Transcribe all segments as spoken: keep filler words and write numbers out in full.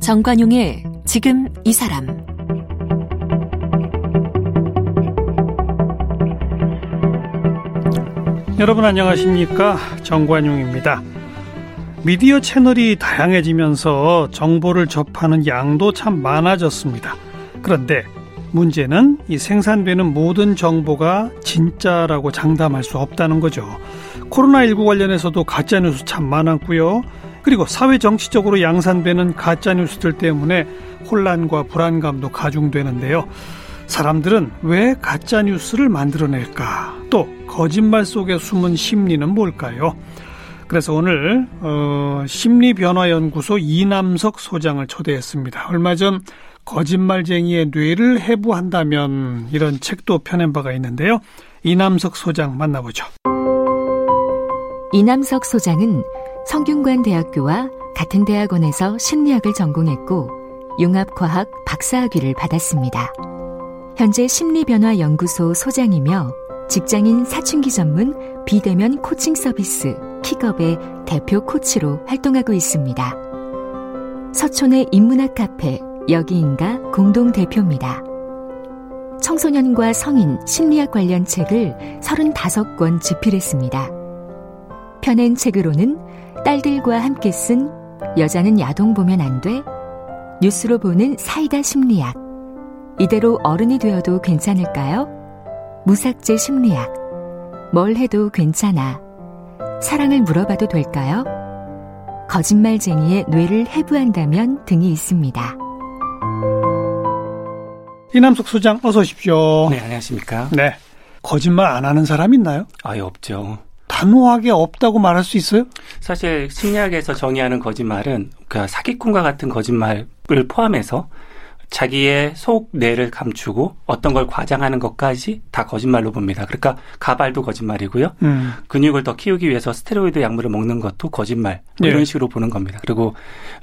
정관용의 지금 이 사람. 여러분 안녕하십니까? 정관용입니다. 미디어 채널이 다양해지면서 정보를 접하는 양도 참 많아졌습니다. 그런데 문제는 이 생산되는 모든 정보가 진짜라고 장담할 수 없다는 거죠. 코로나십구 관련해서도 가짜뉴스 참 많았고요. 그리고 사회 정치적으로 양산되는 가짜뉴스들 때문에 혼란과 불안감도 가중되는데요. 사람들은 왜 가짜뉴스를 만들어낼까? 또 거짓말 속에 숨은 심리는 뭘까요? 그래서 오늘 어, 심리변화연구소 이남석 소장을 초대했습니다. 얼마 전 거짓말쟁이의 뇌를 해부한다면 이런 책도 펴낸 바가 있는데요. 이남석 소장 만나보죠. 이남석 소장은 성균관대학교와 같은 대학원에서 심리학을 전공했고 융합과학 박사학위를 받았습니다. 현재 심리변화연구소 소장이며 직장인 사춘기 전문 비대면 코칭 서비스 킥업의 대표 코치로 활동하고 있습니다. 서촌의 인문학 카페 여기인가 공동대표입니다. 청소년과 성인 심리학 관련 책을 서른다섯 권 집필했습니다. 펴낸 책으로는 딸들과 함께 쓴 여자는 야동 보면 안 돼, 뉴스로 보는 사이다 심리학, 이대로 어른이 되어도 괜찮을까요, 무삭제 심리학, 뭘 해도 괜찮아, 사랑을 물어봐도 될까요, 거짓말쟁이의 뇌를 해부한다면 등이 있습니다. 이남석 소장 어서 오십시오. 네, 안녕하십니까. 네, 거짓말 안 하는 사람 있나요? 아예 없죠. 단호하게 없다고 말할 수 있어요? 사실 심리학에서 정의하는 거짓말은 그 사기꾼과 같은 거짓말을 포함해서 자기의 속 뇌를 감추고 어떤 걸 과장하는 것까지 다 거짓말로 봅니다. 그러니까 가발도 거짓말이고요. 음. 근육을 더 키우기 위해서 스테로이드 약물을 먹는 것도 거짓말. 네. 이런 식으로 보는 겁니다. 그리고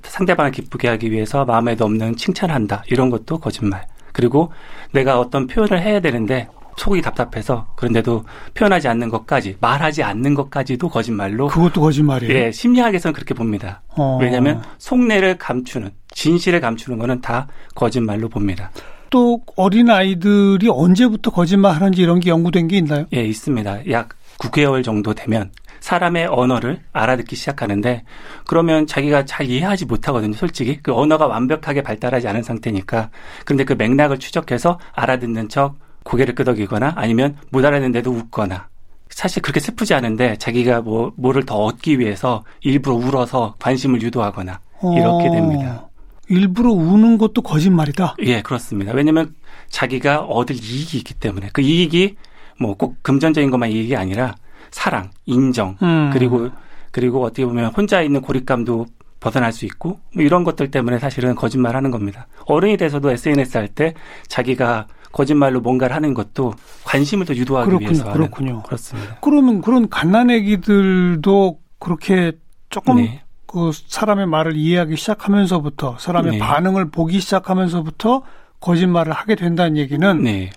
상대방을 기쁘게 하기 위해서 마음에도 없는 칭찬한다. 이런 것도 거짓말. 그리고 내가 어떤 표현을 해야 되는데 속이 답답해서 그런데도 표현하지 않는 것까지, 말하지 않는 것까지도 거짓말로. 그것도 거짓말이에요? 예, 심리학에서는 그렇게 봅니다. 어. 왜냐하면 속내를 감추는, 진실을 감추는 거는 다 거짓말로 봅니다. 또 어린아이들이 언제부터 거짓말하는지 이런 게 연구된 게 있나요? 예, 있습니다. 약 구 개월 정도 되면 사람의 언어를 알아듣기 시작하는데, 그러면 자기가 잘 이해하지 못하거든요. 솔직히 그 언어가 완벽하게 발달하지 않은 상태니까. 그런데 그 맥락을 추적해서 알아듣는 척 고개를 끄덕이거나 아니면 못 알았는데도 웃거나, 사실 그렇게 슬프지 않은데 자기가 뭐, 뭐를 더 얻기 위해서 일부러 울어서 관심을 유도하거나 이렇게 어, 됩니다. 일부러 우는 것도 거짓말이다? 예, 그렇습니다. 왜냐하면 자기가 얻을 이익이 있기 때문에. 그 이익이 뭐 꼭 금전적인 것만 이익이 아니라 사랑, 인정, 음. 그리고, 그리고 어떻게 보면 혼자 있는 고립감도 벗어날 수 있고, 뭐 이런 것들 때문에 사실은 거짓말하는 겁니다. 어른이 돼서도 에스엔에스 할 때 자기가 거짓말로 뭔가를 하는 것도 관심을 더 유도하기 그렇군요, 위해서 하는. 그렇군요. 그렇습니다. 그러면 그런 갓난애기들도 그렇게 조금 네. 그 사람의 말을 이해하기 시작하면서부터, 사람의 네. 반응을 보기 시작하면서부터 거짓말을 하게 된다는 얘기는 네.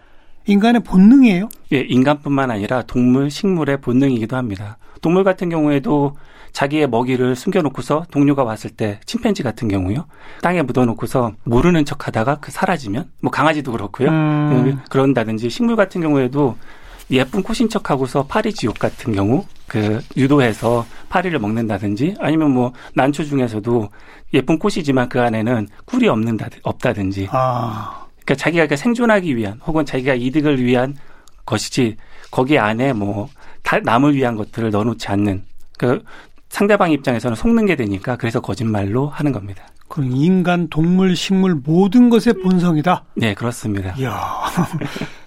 인간의 본능이에요? 예, 인간뿐만 아니라 동물, 식물의 본능이기도 합니다. 동물 같은 경우에도 자기의 먹이를 숨겨놓고서 동료가 왔을 때, 침팬지 같은 경우요, 땅에 묻어놓고서 모르는 척하다가 그 사라지면, 뭐 강아지도 그렇고요. 음. 그런다든지 식물 같은 경우에도 예쁜 꽃인 척하고서 파리지옥 같은 경우 그 유도해서 파리를 먹는다든지, 아니면 뭐 난초 중에서도 예쁜 꽃이지만 그 안에는 꿀이 없는다든, 없다든지. 아. 그러니까 자기가 생존하기 위한 혹은 자기가 이득을 위한 것이지, 거기 안에 뭐 남을 위한 것들을 넣어놓지 않는, 그 상대방 입장에서는 속는 게 되니까 그래서 거짓말로 하는 겁니다. 그럼 인간, 동물, 식물 모든 것의 본성이다? 네, 그렇습니다. 이야,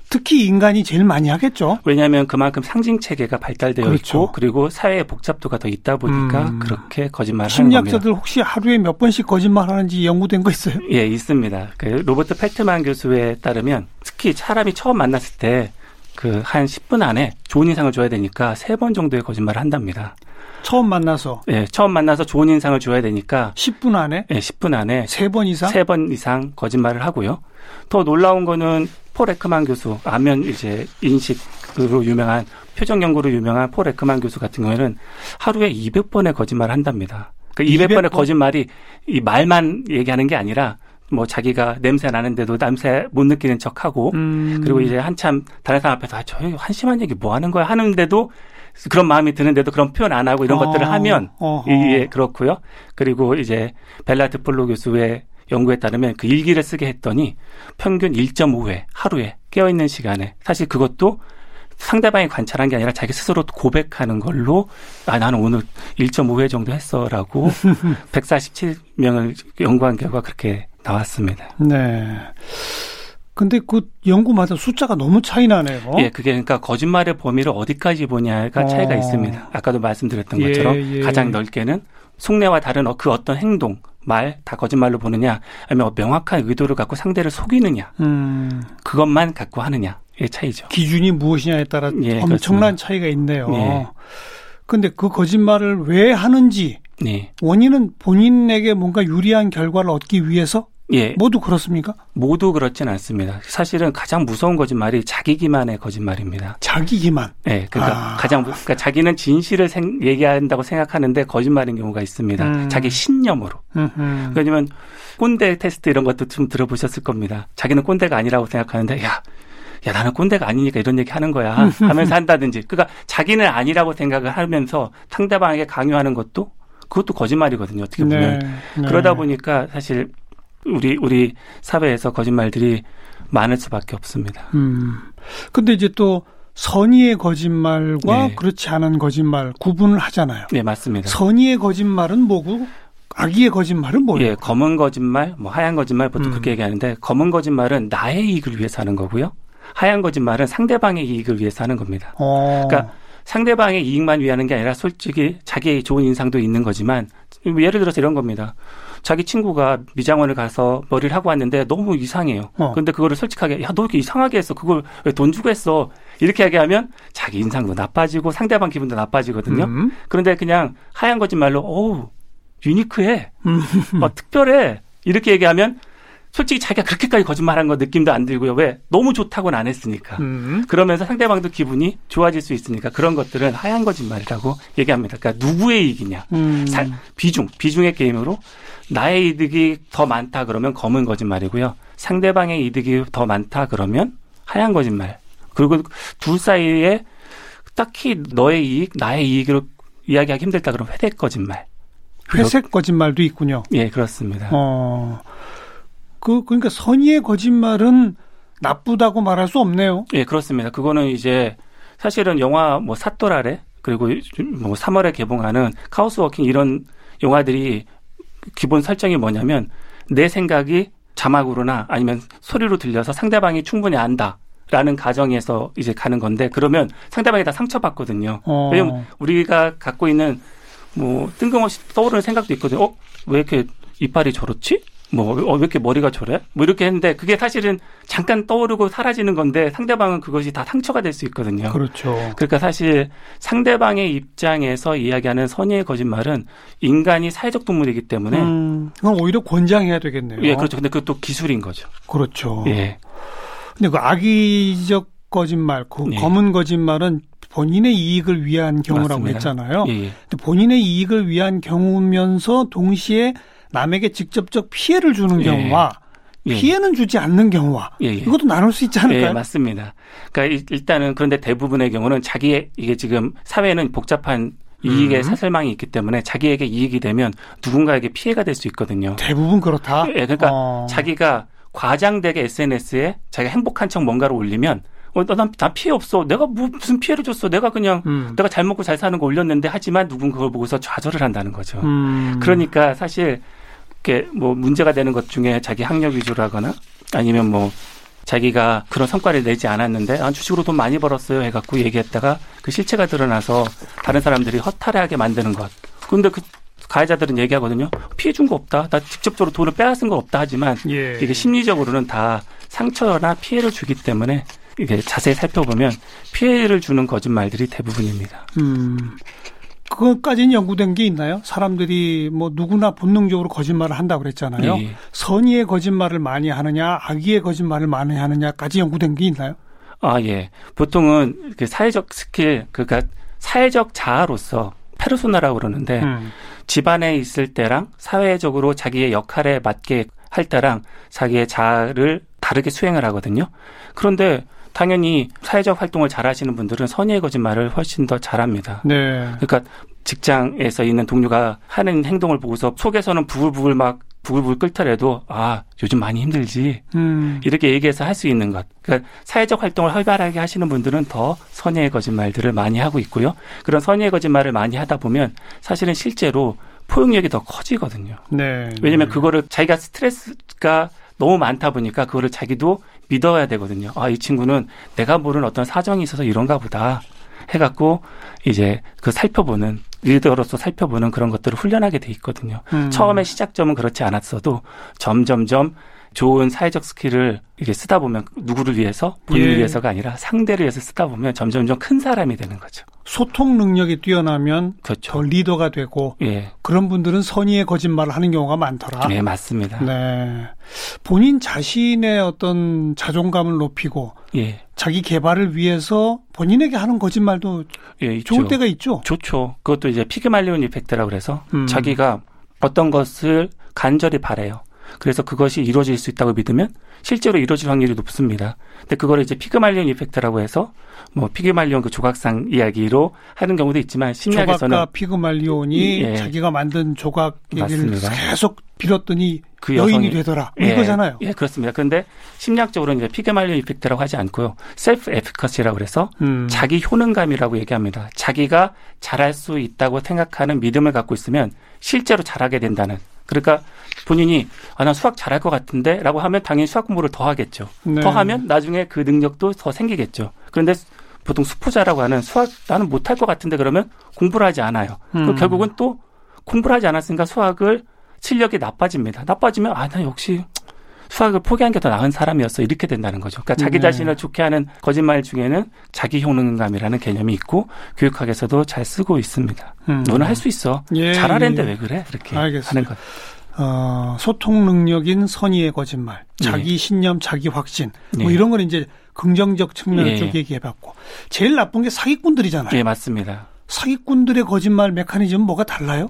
특히 인간이 제일 많이 하겠죠. 왜냐하면 그만큼 상징체계가 발달되어 그렇죠. 있고, 그리고 사회의 복잡도가 더 있다 보니까 음, 그렇게 거짓말을 하는 겁니다. 심리학자들 혹시 하루에 몇 번씩 거짓말하는지 연구된 거 있어요? 예, 있습니다. 그 로버트 펠트만 교수에 따르면 특히 사람이 처음 만났을 때 그 한 십 분 안에 좋은 인상을 줘야 되니까 세 번 정도의 거짓말을 한답니다. 처음 만나서? 예, 처음 만나서 좋은 인상을 줘야 되니까 십 분 안에? 예, 십 분 안에 세 번 이상? 세 번 이상 거짓말을 하고요. 더 놀라운 거는 폴 에크만 교수, 안면 이제 인식으로 유명한, 표정 연구로 유명한 폴 에크만 교수 같은 경우에는 하루에 이백 번의 거짓말을 한답니다. 그 이백 번의 이백 번? 거짓말이 이 말만 얘기하는 게 아니라 뭐 자기가 냄새 나는데도 냄새 못 느끼는 척하고 음. 그리고 이제 한참 다른 사람 앞에서 아, 저 한심한 얘기 뭐 하는 거야 하는데도 그런 마음이 드는데도 그런 표현 안 하고 이런 어. 것들을 하면 이게 예, 그렇고요. 그리고 이제 벨라트 폴로 교수의 연구에 따르면 그 일기를 쓰게 했더니 평균 일 점 오 회 하루에 깨어있는 시간에 사실 그것도 상대방이 관찰한 게 아니라 자기 스스로 고백하는 걸로 아 나는 오늘 일 점 오 회 정도 했어라고 백사십칠 명을 연구한 결과 그렇게 나왔습니다. 네. 근데 그 연구마다 숫자가 너무 차이 나네요. 예, 그게 그러니까 거짓말의 범위를 어디까지 보냐가 어. 차이가 있습니다. 아까도 말씀드렸던 예, 것처럼 예. 가장 넓게는 속내와 다른 그 어떤 행동, 말 다 거짓말로 보느냐 아니면 명확한 의도를 갖고 상대를 속이느냐 음. 그것만 갖고 하느냐 의 차이죠. 기준이 무엇이냐에 따라 예, 엄청난 그렇습니다. 차이가 있네요. 그런데 예. 그 거짓말을 왜 하는지 예. 원인은 본인에게 뭔가 유리한 결과를 얻기 위해서 예. 모두 그렇습니까? 모두 그렇진 않습니다. 사실은 가장 무서운 거짓말이 자기 기만의 거짓말입니다. 자기 기만? 네. 그러니까, 아. 가장, 그러니까 자기는 진실을 생, 얘기한다고 생각하는데 거짓말인 경우가 있습니다. 음. 자기 신념으로. 음흠. 왜냐하면 꼰대 테스트 이런 것도 좀 들어보셨을 겁니다. 자기는 꼰대가 아니라고 생각하는데 야, 야 나는 꼰대가 아니니까 이런 얘기 하는 거야 하면서 한다든지. 그러니까 자기는 아니라고 생각을 하면서 상대방에게 강요하는 것도 그것도 거짓말이거든요. 어떻게 보면. 네. 네. 그러다 보니까 사실 우리 우리 사회에서 거짓말들이 많을 수밖에 없습니다. 음. 근데 이제 또 선의의 거짓말과 네. 그렇지 않은 거짓말 구분을 하잖아요. 네, 맞습니다. 선의의 거짓말은 뭐고 악의의 거짓말은 뭐예요? 예, 검은 거짓말, 뭐 하얀 거짓말 보통 음. 그렇게 얘기하는데 검은 거짓말은 나의 이익을 위해서 하는 거고요. 하얀 거짓말은 상대방의 이익을 위해서 하는 겁니다. 어. 그러니까 상대방의 이익만 위하는 게 아니라 솔직히 자기의 좋은 인상도 있는 거지만 예를 들어서 이런 겁니다. 자기 친구가 미장원을 가서 머리를 하고 왔는데 너무 이상해요. 그런데 어. 그거를 솔직하게 야, 너 이렇게 이상하게 했어. 그걸 왜 돈 주고 했어. 이렇게 얘기하면 자기 인상도 나빠지고 상대방 기분도 나빠지거든요. 음. 그런데 그냥 하얀 거짓말로 어우 유니크해. 음. 막 특별해. 이렇게 얘기하면 솔직히 자기가 그렇게까지 거짓말한 거 느낌도 안 들고요. 왜? 너무 좋다고는 안 했으니까. 음. 그러면서 상대방도 기분이 좋아질 수 있으니까 그런 것들은 하얀 거짓말이라고 얘기합니다. 그러니까 누구의 이익이냐. 음. 사, 비중, 비중의 게임으로 나의 이득이 더 많다 그러면 검은 거짓말이고요. 상대방의 이득이 더 많다 그러면 하얀 거짓말. 그리고 둘 사이에 딱히 너의 이익, 나의 이익으로 이야기하기 힘들다 그러면 회색 거짓말. 회색 거짓말도 있군요. 예, 그렇습니다. 어... 그, 그러니까 선의의 거짓말은 나쁘다고 말할 수 없네요. 예, 그렇습니다. 그거는 이제 사실은 영화 뭐 사토라레 그리고 뭐 삼월에 개봉하는 카오스 워킹 이런 영화들이 기본 설정이 뭐냐면 내 생각이 자막으로나 아니면 소리로 들려서 상대방이 충분히 안다. 라는 가정에서 이제 가는 건데 그러면 상대방이 다 상처받거든요. 어. 왜냐면 우리가 갖고 있는 뭐 뜬금없이 떠오르는 생각도 있거든요. 어? 왜 이렇게 이빨이 저렇지? 뭐, 어, 왜 이렇게 머리가 저래? 뭐 이렇게 했는데 그게 사실은 잠깐 떠오르고 사라지는 건데 상대방은 그것이 다 상처가 될 수 있거든요. 그렇죠. 그러니까 사실 상대방의 입장에서 이야기하는 선의의 거짓말은 인간이 사회적 동물이기 때문에 음, 그건 오히려 권장해야 되겠네요. 예, 그렇죠. 근데 그것도 기술인 거죠. 그렇죠. 예. 근데 그 악의적 거짓말, 그 예. 검은 거짓말은 본인의 이익을 위한 경우라고 맞습니다. 했잖아요. 예. 근데 본인의 이익을 위한 경우면서 동시에 남에게 직접적 피해를 주는 경우와 예. 피해는 주지 않는 경우와 예. 이것도 나눌 수 있지 않을까요? 예, 맞습니다. 그러니까 일단은 그런데 대부분의 경우는 자기의 이게 지금 사회는 복잡한 이익의 음. 사슬망이 있기 때문에 자기에게 이익이 되면 누군가에게 피해가 될 수 있거든요. 대부분 그렇다. 예, 그러니까 어. 자기가 과장되게 에스엔에스에 자기가 행복한 척 뭔가를 올리면 어, 난, 난 피해 없어. 내가 뭐, 무슨 피해를 줬어. 내가 그냥 음. 내가 잘 먹고 잘 사는 거 올렸는데 하지만 누군 그걸 보고서 좌절을 한다는 거죠. 음. 그러니까 사실 이렇게 뭐 문제가 되는 것 중에 자기 학력 위주라거나 아니면 뭐 자기가 그런 성과를 내지 않았는데 난 주식으로 돈 많이 벌었어요 해갖고 얘기했다가 그 실체가 드러나서 다른 사람들이 허탈해하게 만드는 것. 그런데 그 가해자들은 얘기하거든요. 피해 준 거 없다. 나 직접적으로 돈을 빼앗은 거 없다 하지만 예. 이게 심리적으로는 다 상처나 피해를 주기 때문에 이게 자세히 살펴보면 피해를 주는 거짓말들이 대부분입니다. 음, 그것까지는 연구된 게 있나요? 사람들이 뭐 누구나 본능적으로 거짓말을 한다고 그랬잖아요. 예. 선의의 거짓말을 많이 하느냐, 악의의 거짓말을 많이 하느냐까지 연구된 게 있나요? 아, 예. 보통은 그 사회적 스킬, 그러니까 사회적 자아로서 페르소나라고 그러는데 음. 집안에 있을 때랑 사회적으로 자기의 역할에 맞게 할 때랑 자기의 자아를 다르게 수행을 하거든요. 그런데 당연히 사회적 활동을 잘하시는 분들은 선의의 거짓말을 훨씬 더 잘합니다. 네. 그러니까 직장에서 있는 동료가 하는 행동을 보고서 속에서는 부글부글 막 부글부글 끓더라도 아 요즘 많이 힘들지 음. 이렇게 얘기해서 할 수 있는 것. 그러니까 사회적 활동을 활발하게 하시는 분들은 더 선의의 거짓말들을 많이 하고 있고요. 그런 선의의 거짓말을 많이 하다 보면 사실은 실제로 포용력이 더 커지거든요. 네. 왜냐하면 네. 그거를 자기가 스트레스가 너무 많다 보니까 그거를 자기도 믿어야 되거든요. 아, 이 친구는 내가 모르는 어떤 사정이 있어서 이런가 보다 해갖고 이제 그 살펴보는 리더로서 살펴보는 그런 것들을 훈련하게 돼 있거든요. 음. 처음에 시작점은 그렇지 않았어도 점점점 좋은 사회적 스킬을 이렇게 쓰다 보면 누구를 위해서 본인을 예. 위해서가 아니라 상대를 위해서 쓰다 보면 점점점 큰 사람이 되는 거죠. 소통 능력이 뛰어나면 그렇죠. 더 리더가 되고 예. 그런 분들은 선의의 거짓말을 하는 경우가 많더라. 네, 맞습니다. 네, 본인 자신의 어떤 자존감을 높이고 예. 자기 개발을 위해서 본인에게 하는 거짓말도 예, 좋을 때가 있죠. 좋죠. 그것도 이제 피그말리온 이펙트라고 그래서 음. 자기가 어떤 것을 간절히 바래요. 그래서 그것이 이루어질 수 있다고 믿으면 실제로 이루어질 확률이 높습니다. 근데 그걸 이제 피그말리온 이펙트라고 해서 뭐 피그말리온 그 조각상 이야기로 하는 경우도 있지만 심리학에서는 조각가 피그말리온이 예. 자기가 만든 조각 얘기를 맞습니다. 계속 빌었더니 그 여인이 되더라 예. 이거잖아요. 예, 그렇습니다. 그런데 심리학적으로는 이제 피그말리온 이펙트라고 하지 않고요. 셀프 에피커시라고 그래서 음. 자기 효능감이라고 얘기합니다. 자기가 잘할 수 있다고 생각하는 믿음을 갖고 있으면 실제로 잘하게 된다는. 그러니까 본인이 아, 난 수학 잘할 것 같은데 라고 하면 당연히 수학 공부를 더 하겠죠. 네. 더 하면 나중에 그 능력도 더 생기겠죠. 그런데 보통 수포자라고 하는 수학 나는 못할 것 같은데 그러면 공부를 하지 않아요. 음. 결국은 또 공부를 하지 않았으니까 수학을 실력이 나빠집니다. 나빠지면 아, 난 역시 수학을 포기한 게 더 나은 사람이었어 이렇게 된다는 거죠. 그러니까 자기 자신을 네. 좋게 하는 거짓말 중에는 자기 효능감이라는 개념이 있고 교육학에서도 잘 쓰고 있습니다. 음. 너는 할 수 있어. 예, 잘하는데 예. 왜 그래? 이렇게 알겠습니다. 하는 것. 어, 소통 능력인 선의의 거짓말, 자기 예. 신념, 자기 확신 뭐 예. 이런 건 이제 긍정적 측면 예. 쪽 얘기해봤고 제일 나쁜 게 사기꾼들이잖아요. 예, 맞습니다. 사기꾼들의 거짓말 메커니즘은 뭐가 달라요?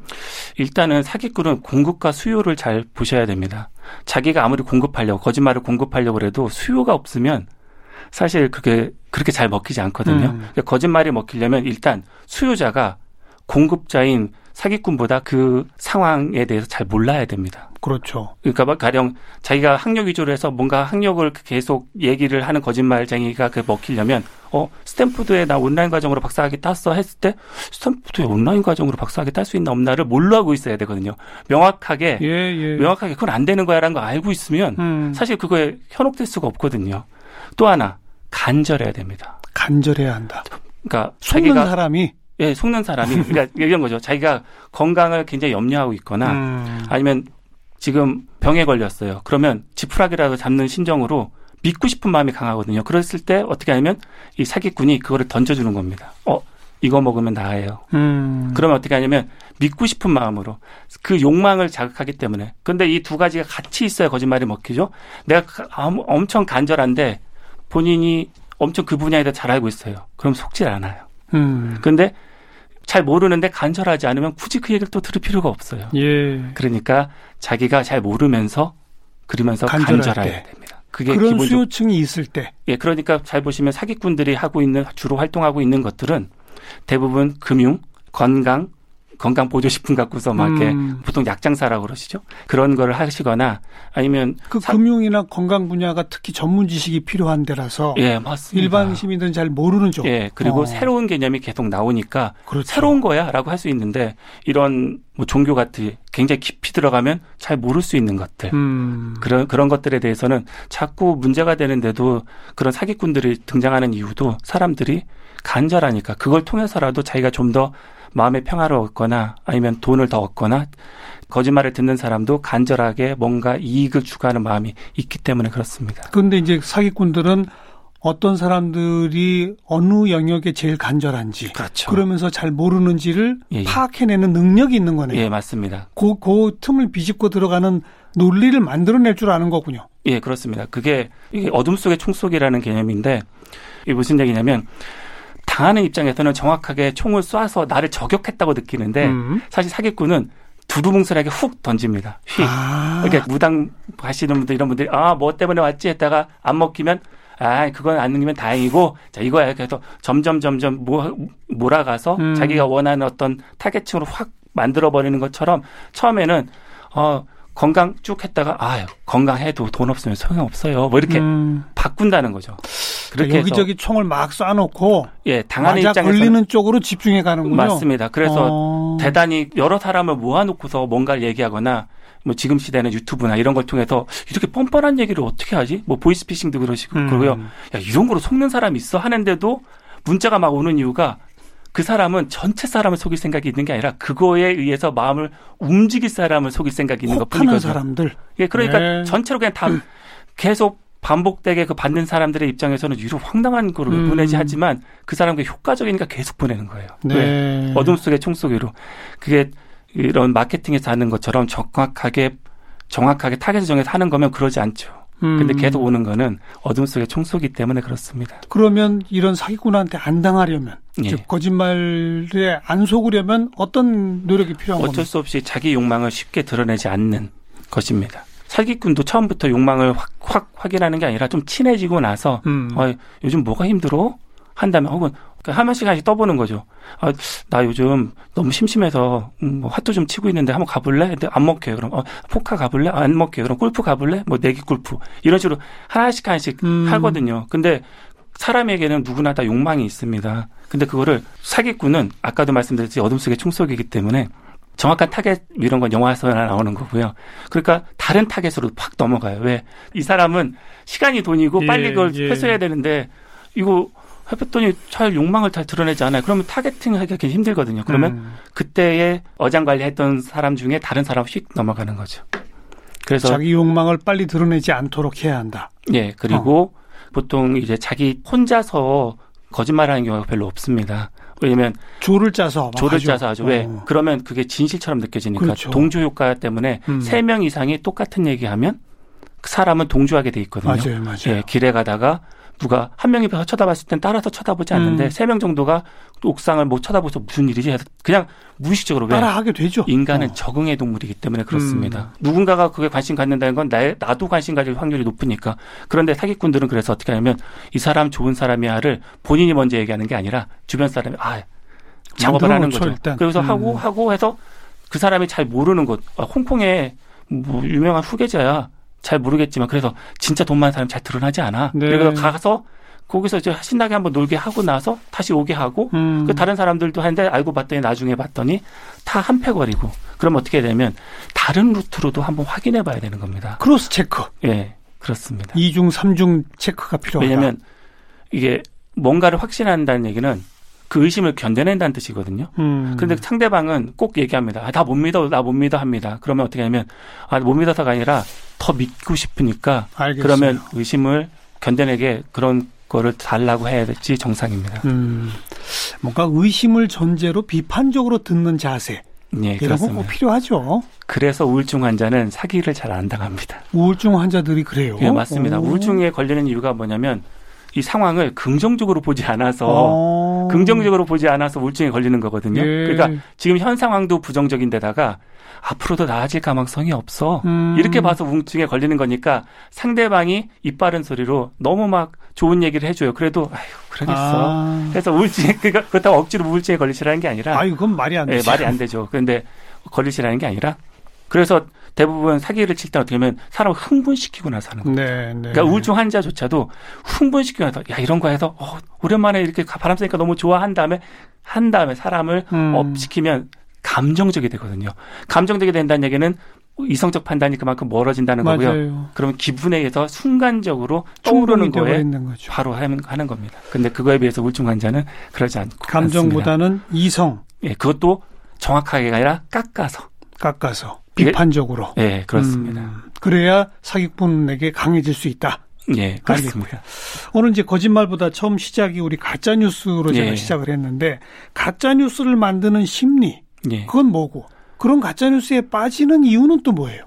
일단은 사기꾼은 공급과 수요를 잘 보셔야 됩니다. 자기가 아무리 공급하려고 거짓말을 공급하려고 해도 수요가 없으면 사실 그게 그렇게 잘 먹히지 않거든요. 음. 그러니까 거짓말이 먹히려면 일단 수요자가 공급자인 사기꾼보다 그 상황에 대해서 잘 몰라야 됩니다. 그렇죠. 그러니까 가령 자기가 학력 위주로 해서 뭔가 학력을 계속 얘기를 하는 거짓말쟁이가 그 먹히려면 어 스탠포드에 나 온라인 과정으로 박사학위 땄어 했을 때 스탠포드에 온라인 과정으로 박사학위 딸 수 있나 없나를 몰라고 있어야 되거든요. 명확하게 예, 예. 명확하게 그건 안 되는 거야라는 거 알고 있으면 음. 사실 그거에 현혹될 수가 없거든요. 또 하나 간절해야 됩니다. 간절해야 한다. 그러니까 속는 사람이 예, 속는 사람이 그러니까 이런 거죠. 자기가 건강을 굉장히 염려하고 있거나 음. 아니면 지금 병에 걸렸어요. 그러면 지푸라기라도 잡는 심정으로 믿고 싶은 마음이 강하거든요. 그랬을 때 어떻게 하냐면 이 사기꾼이 그거를 던져주는 겁니다. 어, 이거 먹으면 나아요. 음. 그러면 어떻게 하냐면 믿고 싶은 마음으로 그 욕망을 자극하기 때문에. 그런데 이 두 가지가 같이 있어야 거짓말이 먹히죠. 내가 엄청 간절한데 본인이 엄청 그 분야에 대해 잘 알고 있어요. 그럼 속질 않아요. 그런데 음. 잘 모르는데 간절하지 않으면 굳이 그 얘기를 또 들을 필요가 없어요. 예. 그러니까 자기가 잘 모르면서 그러면서 간절해야 됩니다. 그게 그런 기본적... 수요층이 있을 때. 예, 그러니까 잘 보시면 사기꾼들이 하고 있는 주로 활동하고 있는 것들은 대부분 금융, 건강, 건강 보조식품 갖고서 막 이렇게 음. 보통 약장사라고 그러시죠. 그런 거를 하시거나 아니면 그 사... 금융이나 건강 분야가 특히 전문 지식이 필요한 데라서 예, 맞습니다. 일반 시민들은 잘 모르는 쪽. 예, 그리고 어. 새로운 개념이 계속 나오니까 그렇죠. 새로운 거야라고 할 수 있는데 이런 뭐 종교 같은 굉장히 깊이 들어가면 잘 모를 수 있는 것들 음. 그런 그런 것들에 대해서는 자꾸 문제가 되는데도 그런 사기꾼들이 등장하는 이유도 사람들이 간절하니까 그걸 통해서라도 자기가 좀 더 마음의 평화를 얻거나 아니면 돈을 더 얻거나 거짓말을 듣는 사람도 간절하게 뭔가 이익을 추구하는 마음이 있기 때문에 그렇습니다. 그런데 이제 사기꾼들은 어떤 사람들이 어느 영역에 제일 간절한지, 그렇죠. 그러면서 잘 모르는지를 예, 예. 파악해내는 능력이 있는 거네요. 예, 맞습니다. 그, 그 틈을 비집고 들어가는 논리를 만들어낼 줄 아는 거군요. 예, 그렇습니다. 그게 어둠 속의 총속이라는 개념인데 이게 무슨 얘기냐면 당하는 입장에서는 정확하게 총을 쏴서 나를 저격했다고 느끼는데 음. 사실 사기꾼은 두루뭉술하게 훅 던집니다. 휙. 아. 그러니까 무당 가시는 분들 이런 분들이 아, 뭐 때문에 왔지 했다가 안 먹히면 아, 그건 안 먹히면 다행이고 자 이거야. 그래서 점점 점점 몰아가서 음. 자기가 원하는 어떤 타겟층으로 확 만들어버리는 것처럼 처음에는 어, 건강 쭉 했다가 아, 건강해도 돈 없으면 소용없어요. 뭐 이렇게 음. 바꾼다는 거죠. 그렇게 여기저기 총을 막 쏴놓고 예, 당하는 맞아 입장에서는 걸리는 쪽으로 집중해 가는군요. 맞습니다. 그래서 어. 대단히 여러 사람을 모아놓고서 뭔가를 얘기하거나 뭐 지금 시대는 유튜브나 이런 걸 통해서 이렇게 뻔뻔한 얘기를 어떻게 하지? 뭐 보이스피싱도 그러시고 음. 그러고요. 야, 이런 거로 속는 사람이 있어 하는데도 문자가 막 오는 이유가 그 사람은 전체 사람을 속일 생각이 있는 게 아니라 그거에 의해서 마음을 움직일 사람을 속일 생각이 있는 것뿐이거든요. 혹하는 사람들. 예, 그러니까 네. 전체로 그냥 다 계속 반복되게 그 받는 사람들의 입장에서는 유독 황당한 거를 음. 보내지 하지만 그 사람에게 효과적이니까 계속 보내는 거예요. 네. 어둠 속의 총쏘기로. 그게 이런 마케팅에서 하는 것처럼 정확하게 정확하게 타겟을 정해서 하는 거면 그러지 않죠. 음. 근데 계속 오는 거는 어둠 속의 총쏘기 때문에 그렇습니다. 그러면 이런 사기꾼한테 안 당하려면 예. 즉 거짓말에 안 속으려면 어떤 노력이 필요한 겁니까? 어쩔 수 없이 자기 욕망을 쉽게 드러내지 않는 것입니다. 사기꾼도 처음부터 욕망을 확, 확 확인하는 게 아니라 좀 친해지고 나서 음. 어, 요즘 뭐가 힘들어? 한다면 혹은 한 시간씩 떠보는 거죠. 아, 나 요즘 너무 심심해서 음, 뭐 핫도 좀 치고 있는데 한번 가볼래? 근데 안 먹혀요. 그럼 어, 포카 가볼래? 안 먹혀요. 그럼 골프 가볼래? 뭐 내기 골프 이런 식으로 하나씩 하나씩 음. 하거든요. 근데 사람에게는 누구나 다 욕망이 있습니다. 근데 그거를 사기꾼은 아까도 말씀드렸듯이 어둠 속의 총속이기 때문에 정확한 타겟 이런 건 영화에서나 나오는 거고요. 그러니까 다른 타겟으로 확 넘어가요. 왜? 이 사람은 시간이 돈이고 예, 빨리 그걸 예. 회수해야 되는데 이거 해봤더니 잘 욕망을 잘 드러내지 않아요. 그러면 타겟팅하기가 굉장히 힘들거든요. 그러면 음. 그때의 어장관리했던 사람 중에 다른 사람 휙 넘어가는 거죠. 그래서 자기 욕망을 빨리 드러내지 않도록 해야 한다. 예, 그리고 어. 보통 이제 자기 혼자서 거짓말하는 경우가 별로 없습니다. 왜냐면 조를 짜서 조를 하죠. 짜서 하죠. 왜? 어. 그러면 그게 진실처럼 느껴지니까 그렇죠. 동조 효과 때문에 음. 세 명 이상이 똑같은 얘기하면 그 사람은 동조하게 돼 있거든요. 맞아요, 맞아요. 예, 길에 가다가 누가 한 명이 쳐다봤을 땐 따라서 쳐다보지 않는데 음. 세 명 정도가 옥상을 못 쳐다보서 무슨 일이지 해서 그냥 무의식적으로 따라하게 되죠. 인간은 어. 적응의 동물이기 때문에 그렇습니다. 음. 누군가가 그게 관심 갖는다는 건 나의, 나도 관심 가질 확률이 높으니까. 그런데 사기꾼들은 그래서 어떻게 하냐면 이 사람 좋은 사람이야를 본인이 먼저 얘기하는 게 아니라 주변 사람이 아 작업을 하는 거죠. 일단. 그래서 음. 하고 하고 해서 그 사람이 잘 모르는 것. 아, 홍콩에 뭐 유명한 후계자야. 잘 모르겠지만 그래서 진짜 돈 많은 사람 잘 드러나지 않아. 네. 그래서 가서 거기서 이제 신나게 한번 놀게 하고 나서 다시 오게 하고 음. 그 다른 사람들도 하는데 알고 봤더니 나중에 봤더니 다 한패거리고 그럼 어떻게 되면 다른 루트로도 한번 확인해 봐야 되는 겁니다. 크로스 체크. 예, 그렇습니다. 이중, 삼중 체크가 필요하다. 왜냐하면 이게 뭔가를 확신한다는 얘기는 그 의심을 견뎌낸다는 뜻이거든요. 음. 그런데 상대방은 꼭 얘기합니다. 아, 다 못 믿어, 나 못 믿어 합니다. 그러면 어떻게 하냐면 아, 못 믿어서가 아니라 더 믿고 싶으니까 알겠어요. 그러면 의심을 견뎌내게 그런 거를 달라고 해야 될지 정상입니다. 음. 뭔가 의심을 전제로 비판적으로 듣는 자세. 예, 이런 건 꼭 필요하죠. 그래서 우울증 환자는 사기를 잘 안 당합니다. 우울증 환자들이 그래요? 예, 맞습니다. 오. 우울증에 걸리는 이유가 뭐냐면 이 상황을 긍정적으로 보지 않아서 오. 긍정적으로 보지 않아서 우울증에 걸리는 거거든요. 예. 그러니까 지금 현 상황도 부정적인 데다가 앞으로도 나아질 가망성이 없어. 음. 이렇게 봐서 우울증에 걸리는 거니까 상대방이 입 바른 소리로 너무 막 좋은 얘기를 해줘요. 그래도 아유 그러겠어. 아. 그래서 우울증에 그러니까 그렇다고 억지로 우울증에 걸리시라는 게 아니라 아유 그건 말이 안 되죠. 네, 말이 안 되죠. 그런데 걸리시라는 게 아니라 그래서 대부분 사기를 칠 때 어떻게 하면 사람을 흥분시키고 나서 하는 겁니다. 네, 네. 그러니까 우울증 환자조차도 흥분시키고 나서 야 이런 거 해서 어, 오랜만에 이렇게 바람 쐬니까 너무 좋아 한 다음에 한 다음에 사람을 음. 업시키면 감정적이 되거든요. 감정적이 된다는 얘기는 이성적 판단이 그만큼 멀어진다는 맞아요. 거고요. 그러면 기분에 의해서 순간적으로 떠오르는 거에 바로 하는 겁니다. 그런데 그거에 비해서 우울증 환자는 그러지 않고 감정보다는 않습니다. 이성. 예, 그것도 정확하게 아니라 깎아서. 깎아서. 비판적으로. 예, 네, 그렇습니다. 음, 그래야 사기꾼에게 강해질 수 있다. 예, 알겠습니다. 오늘 이제 거짓말보다 처음 시작이 우리 가짜 뉴스로 제가 예. 시작을 했는데 가짜 뉴스를 만드는 심리 예. 그건 뭐고 그런 가짜 뉴스에 빠지는 이유는 또 뭐예요?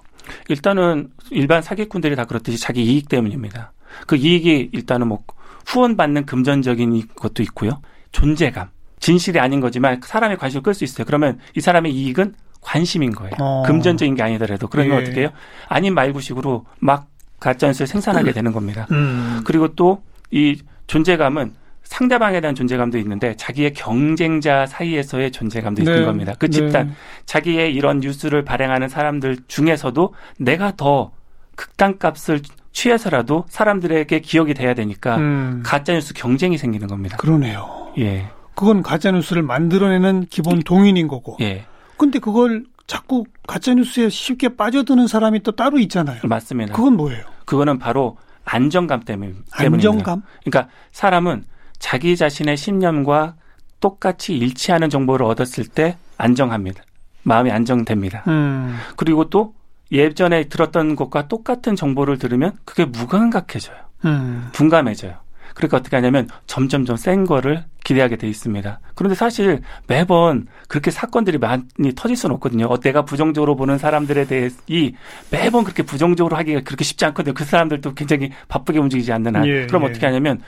일단은 일반 사기꾼들이 다 그렇듯이 자기 이익 때문입니다. 그 이익이 일단은 뭐 후원받는 금전적인 것도 있고요. 존재감. 진실이 아닌 거지만 사람의 관심을 끌 수 있어요. 그러면 이 사람의 이익은 관심인 거예요. 어. 금전적인 게 아니더라도. 그러면 예. 어떻게 해요? 아닌 말구식으로 막 가짜뉴스를 생산하게 되는 겁니다. 음. 그리고 또 이 존재감은 상대방에 대한 존재감도 있는데 자기의 경쟁자 사이에서의 존재감도 네. 있는 겁니다. 그 집단, 네. 자기의 이런 뉴스를 발행하는 사람들 중에서도 내가 더 극단값을 취해서라도 사람들에게 기억이 돼야 되니까 음. 가짜뉴스 경쟁이 생기는 겁니다. 그러네요. 예, 그건 가짜뉴스를 만들어내는 기본 동인인 거고. 예. 근데 그걸 자꾸 가짜뉴스에 쉽게 빠져드는 사람이 또 따로 있잖아요. 맞습니다. 그건 뭐예요? 그거는 바로 안정감 때문입니다. 안정감? 그러니까 사람은 자기 자신의 신념과 똑같이 일치하는 정보를 얻었을 때 안정합니다. 마음이 안정됩니다. 음. 그리고 또 예전에 들었던 것과 똑같은 정보를 들으면 그게 무감각해져요. 음. 분감해져요. 그러니까 어떻게 하냐면 점점점 센 거를 기대하게 돼 있습니다. 그런데 사실 매번 그렇게 사건들이 많이 터질 수는 없거든요. 내가 부정적으로 보는 사람들에 대해 이 매번 그렇게 부정적으로 하기가 그렇게 쉽지 않거든요. 그 사람들도 굉장히 바쁘게 움직이지 않는 한. 예, 그럼 예. 어떻게 하냐면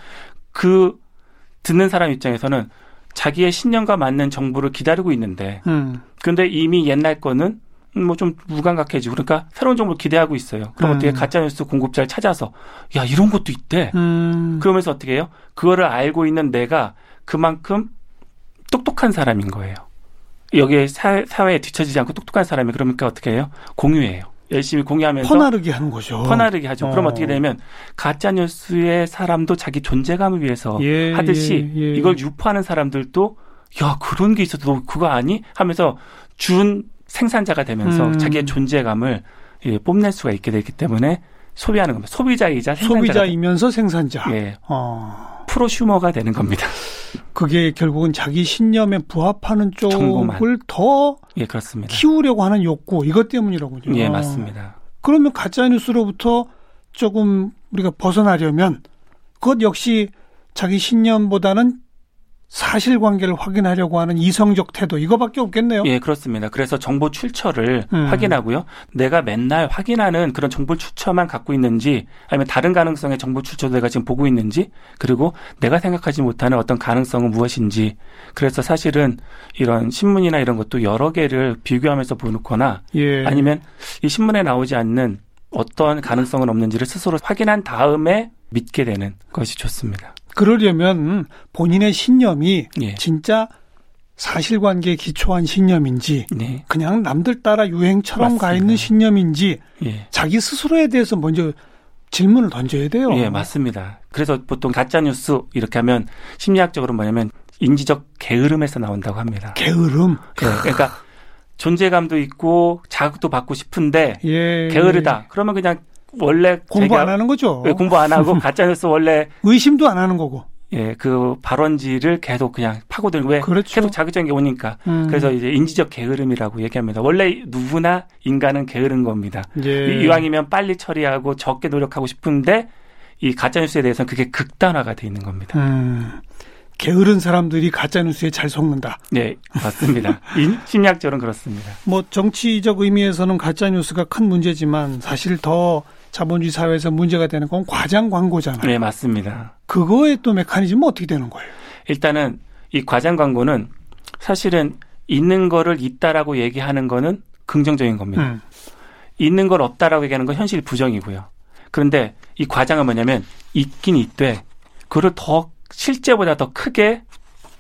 그 듣는 사람 입장에서는 자기의 신념과 맞는 정보를 기다리고 있는데 음. 그런데 이미 옛날 거는 뭐 좀 무감각해지고 그러니까 새로운 정보를 기대하고 있어요. 그럼 음. 어떻게 가짜뉴스 공급자를 찾아서 야 이런 것도 있대. 음. 그러면서 어떻게 해요? 그거를 알고 있는 내가 그만큼 똑똑한 사람인 거예요. 여기에 사, 사회에 뒤처지지 않고 똑똑한 사람이 그러니까 어떻게 해요? 공유해요. 열심히 공유하면서. 퍼나르기 하는 거죠. 퍼나르기 하죠. 어. 그럼 어떻게 되면 가짜뉴스의 사람도 자기 존재감을 위해서 예, 하듯이 예, 예. 이걸 유포하는 사람들도 야 그런 게 있어도 너 그거 아니? 하면서 준 생산자가 되면서 음. 자기의 존재감을 예, 뽐낼 수가 있게 되기 때문에 소비하는 겁니다. 소비자이자 생산자. 소비자이면서 생산자. 예. 어. 프로슈머가 되는 겁니다. 그게 결국은 자기 신념에 부합하는 쪽을 정보만. 더 예, 그렇습니다. 키우려고 하는 욕구. 이것 때문이라고요. 예, 맞습니다. 그러면 가짜뉴스로부터 조금 우리가 벗어나려면 그것 역시 자기 신념보다는 사실관계를 확인하려고 하는 이성적 태도 이거밖에 없겠네요. 예, 그렇습니다. 그래서 정보 출처를 음. 확인하고요. 내가 맨날 확인하는 그런 정보 출처만 갖고 있는지 아니면 다른 가능성의 정보 출처도 내가 지금 보고 있는지 그리고 내가 생각하지 못하는 어떤 가능성은 무엇인지 그래서 사실은 이런 신문이나 이런 것도 여러 개를 비교하면서 보거나 예. 아니면 이 신문에 나오지 않는 어떤 가능성은 없는지를 스스로 확인한 다음에 믿게 되는 것이 좋습니다. 그러려면 본인의 신념이 예. 진짜 사실관계에 기초한 신념인지 네. 그냥 남들 따라 유행처럼 맞습니다. 가 있는 신념인지 예. 자기 스스로에 대해서 먼저 질문을 던져야 돼요. 예, 맞습니다. 그래서 보통 가짜뉴스 이렇게 하면 심리학적으로 뭐냐면 인지적 게으름에서 나온다고 합니다. 게으름? 네, 그러니까 존재감도 있고 자극도 받고 싶은데 예, 게으르다. 예. 그러면 그냥 원래 공부 안 하는 거죠. 네, 공부 안 하고 가짜뉴스 원래 의심도 안 하는 거고. 예, 그 발원지를 계속 그냥 파고들고 왜 그렇죠. 계속 자극적인 게 오니까. 음. 그래서 이제 인지적 게으름이라고 얘기합니다. 원래 누구나 인간은 게으른 겁니다. 예. 이왕이면 빨리 처리하고 적게 노력하고 싶은데 이 가짜뉴스에 대해서는 그게 극단화가 돼 있는 겁니다. 음. 게으른 사람들이 가짜뉴스에 잘 속는다. 네, 맞습니다. 심리학적으로는 그렇습니다. 뭐 정치적 의미에서는 가짜뉴스가 큰 문제지만 사실 더 자본주의 사회에서 문제가 되는 건 과장 광고잖아요. 네, 맞습니다. 그거의 또 메커니즘은 어떻게 되는 거예요? 일단은 이 과장 광고는 사실은 있는 거를 있다라고 얘기하는 거는 긍정적인 겁니다. 음. 있는 걸 없다라고 얘기하는 건 현실 부정이고요. 그런데 이 과장은 뭐냐면 있긴 있되 그걸 더 실제보다 더 크게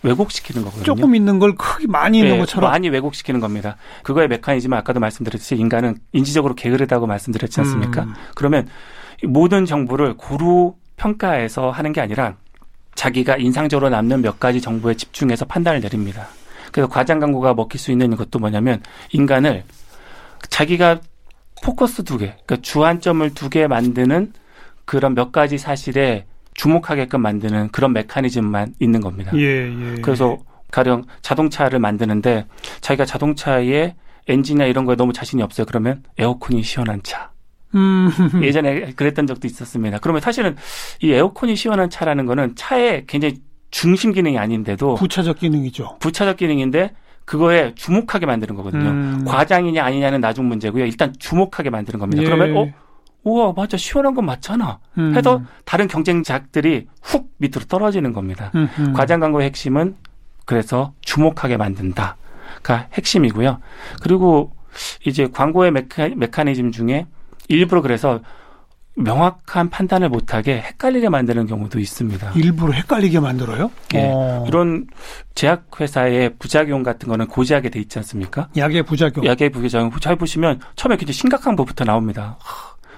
왜곡시키는 거거든요. 조금 있는 걸 크게 많이 있는 네, 것처럼. 많이 왜곡시키는 겁니다. 그거의 메커니즘은 아까도 말씀드렸듯이 인간은 인지적으로 게으르다고 말씀드렸지 않습니까? 음. 그러면 모든 정보를 고루 평가해서 하는 게 아니라 자기가 인상적으로 남는 몇 가지 정보에 집중해서 판단을 내립니다. 그래서 과장 광고가 먹힐 수 있는 것도 뭐냐면 인간을 자기가 포커스 두 개, 그러니까 주안점을 두 개 만드는 그런 몇 가지 사실에 주목하게끔 만드는 그런 메커니즘만 있는 겁니다. 예, 예. 그래서 가령 자동차를 만드는데 자기가 자동차의 엔진이나 이런 거에 너무 자신이 없어요. 그러면 에어컨이 시원한 차. 음. 예전에 그랬던 적도 있었습니다. 그러면 사실은 이 에어컨이 시원한 차라는 거는 차의 굉장히 중심 기능이 아닌데도 부차적 기능이죠. 부차적 기능인데 그거에 주목하게 만드는 거거든요. 음. 과장이냐 아니냐는 나중 문제고요. 일단 주목하게 만드는 겁니다. 예. 그러면 어? 우와 맞아 시원한 건 맞잖아. 음. 해서 다른 경쟁작들이 훅 밑으로 떨어지는 겁니다. 음흠. 과장 광고의 핵심은 그래서 주목하게 만든다가 핵심이고요. 그리고 이제 광고의 메카, 메커니즘 중에 일부러 그래서 명확한 판단을 못하게 헷갈리게 만드는 경우도 있습니다. 일부러 헷갈리게 만들어요? 예. 오. 이런 제약회사의 부작용 같은 거는 고지하게 돼 있지 않습니까? 약의 부작용. 약의 부작용. 잘 보시면 처음에 굉장히 심각한 것부터 나옵니다.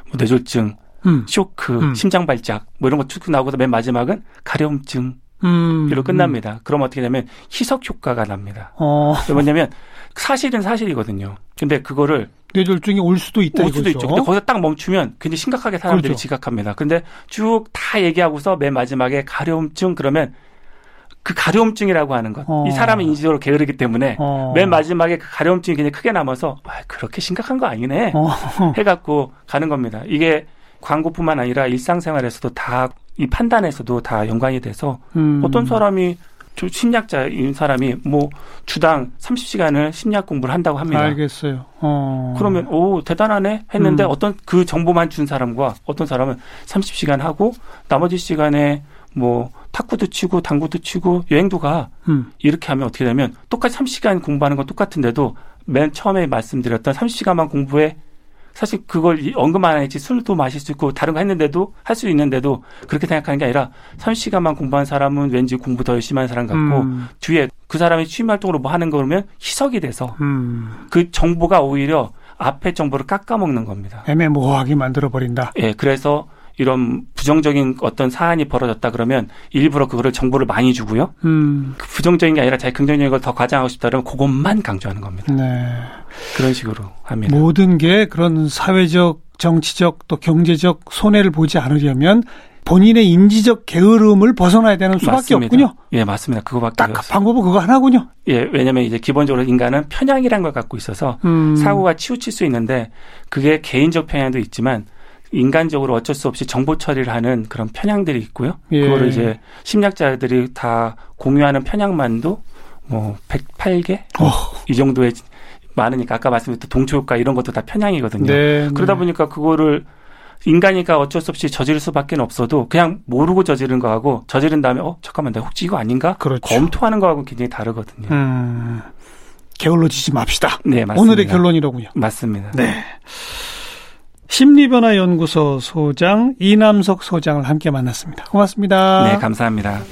뭐 뇌졸중, 음. 쇼크, 음. 심장발작 뭐 이런 거 쭉 나오고서 맨 마지막은 가려움증. 음. 이로 끝납니다. 음. 그럼 어떻게 되냐면 희석 효과가 납니다. 어. 뭐냐면 사실은 사실이거든요. 근데 그거를 뇌졸중이 올 수도 있다. 올 수도 이거죠. 있죠. 근데 거기서 딱 멈추면 굉장히 심각하게 사람들이 그렇죠. 지각합니다. 근데 쭉 다 얘기하고서 맨 마지막에 가려움증 그러면 그 가려움증이라고 하는 것. 어. 이 사람의 인지적으로 게으르기 때문에 어. 맨 마지막에 그 가려움증이 굉장히 크게 남아서 아, 그렇게 심각한 거 아니네. 어. 해갖고 가는 겁니다. 이게 광고뿐만 아니라 일상생활에서도 다 이 판단에서도 다 연관이 돼서 음. 어떤 사람이 심리학자인 사람이 뭐 주당 삼십 시간을 심리학 공부를 한다고 합니다. 알겠어요. 어. 그러면 오 대단하네 했는데 음. 어떤 그 정보만 준 사람과 어떤 사람은 삼십 시간 하고 나머지 시간에 뭐 탁구도 치고 당구도 치고 여행도 가. 음. 이렇게 하면 어떻게 되면 똑같이 삼십 시간 공부하는 건 똑같은데도 맨 처음에 말씀드렸던 삼십 시간만 공부해 사실 그걸 언급 안 했지 술도 마실 수 있고 다른 거 했는데도 할 수 있는데도 그렇게 생각하는 게 아니라 삼십 시간만 공부한 사람은 왠지 공부 더 열심히 한 사람 같고 음. 뒤에 그 사람이 취미활동으로 뭐 하는 거 그러면 희석이 돼서 음. 그 정보가 오히려 앞에 정보를 깎아먹는 겁니다. 애매모호하게 만들어버린다. 예, 그래서 이런 부정적인 어떤 사안이 벌어졌다 그러면 일부러 그거를 정보를 많이 주고요. 음. 부정적인 게 아니라 자기 긍정적인 걸 더 과장하고 싶다 그러면 그것만 강조하는 겁니다. 네. 그런 식으로 합니다. 모든 게 그런 사회적, 정치적 또 경제적 손해를 보지 않으려면 본인의 인지적 게으름을 벗어나야 되는 수밖에 맞습니다. 없군요. 예, 맞습니다. 그거밖에 딱 없어요. 방법은 그거 하나군요. 예, 왜냐하면 이제 기본적으로 인간은 편향이라는 걸 갖고 있어서 음. 사고가 치우칠 수 있는데 그게 개인적 편향도 있지만 인간적으로 어쩔 수 없이 정보 처리를 하는 그런 편향들이 있고요. 예. 그거를 이제 심리학자들이 다 공유하는 편향만도 뭐 백여덟 개 어. 이 정도의 많으니까 아까 말씀드렸던 동초효과 이런 것도 다 편향이거든요. 네, 그러다 네. 보니까 그거를 인간이니까 어쩔 수 없이 저지를 수밖에 없어도 그냥 모르고 저지른 거하고 저지른 다음에 어 잠깐만 내가 혹시 이거 아닌가 그렇죠. 검토하는 거하고 굉장히 다르거든요. 음, 게을러지지 맙시다. 네, 맞습니다. 오늘의 결론이로군요. 맞습니다. 네. 심리변화연구소 소장 이남석 소장을 함께 만났습니다. 고맙습니다. 네, 감사합니다.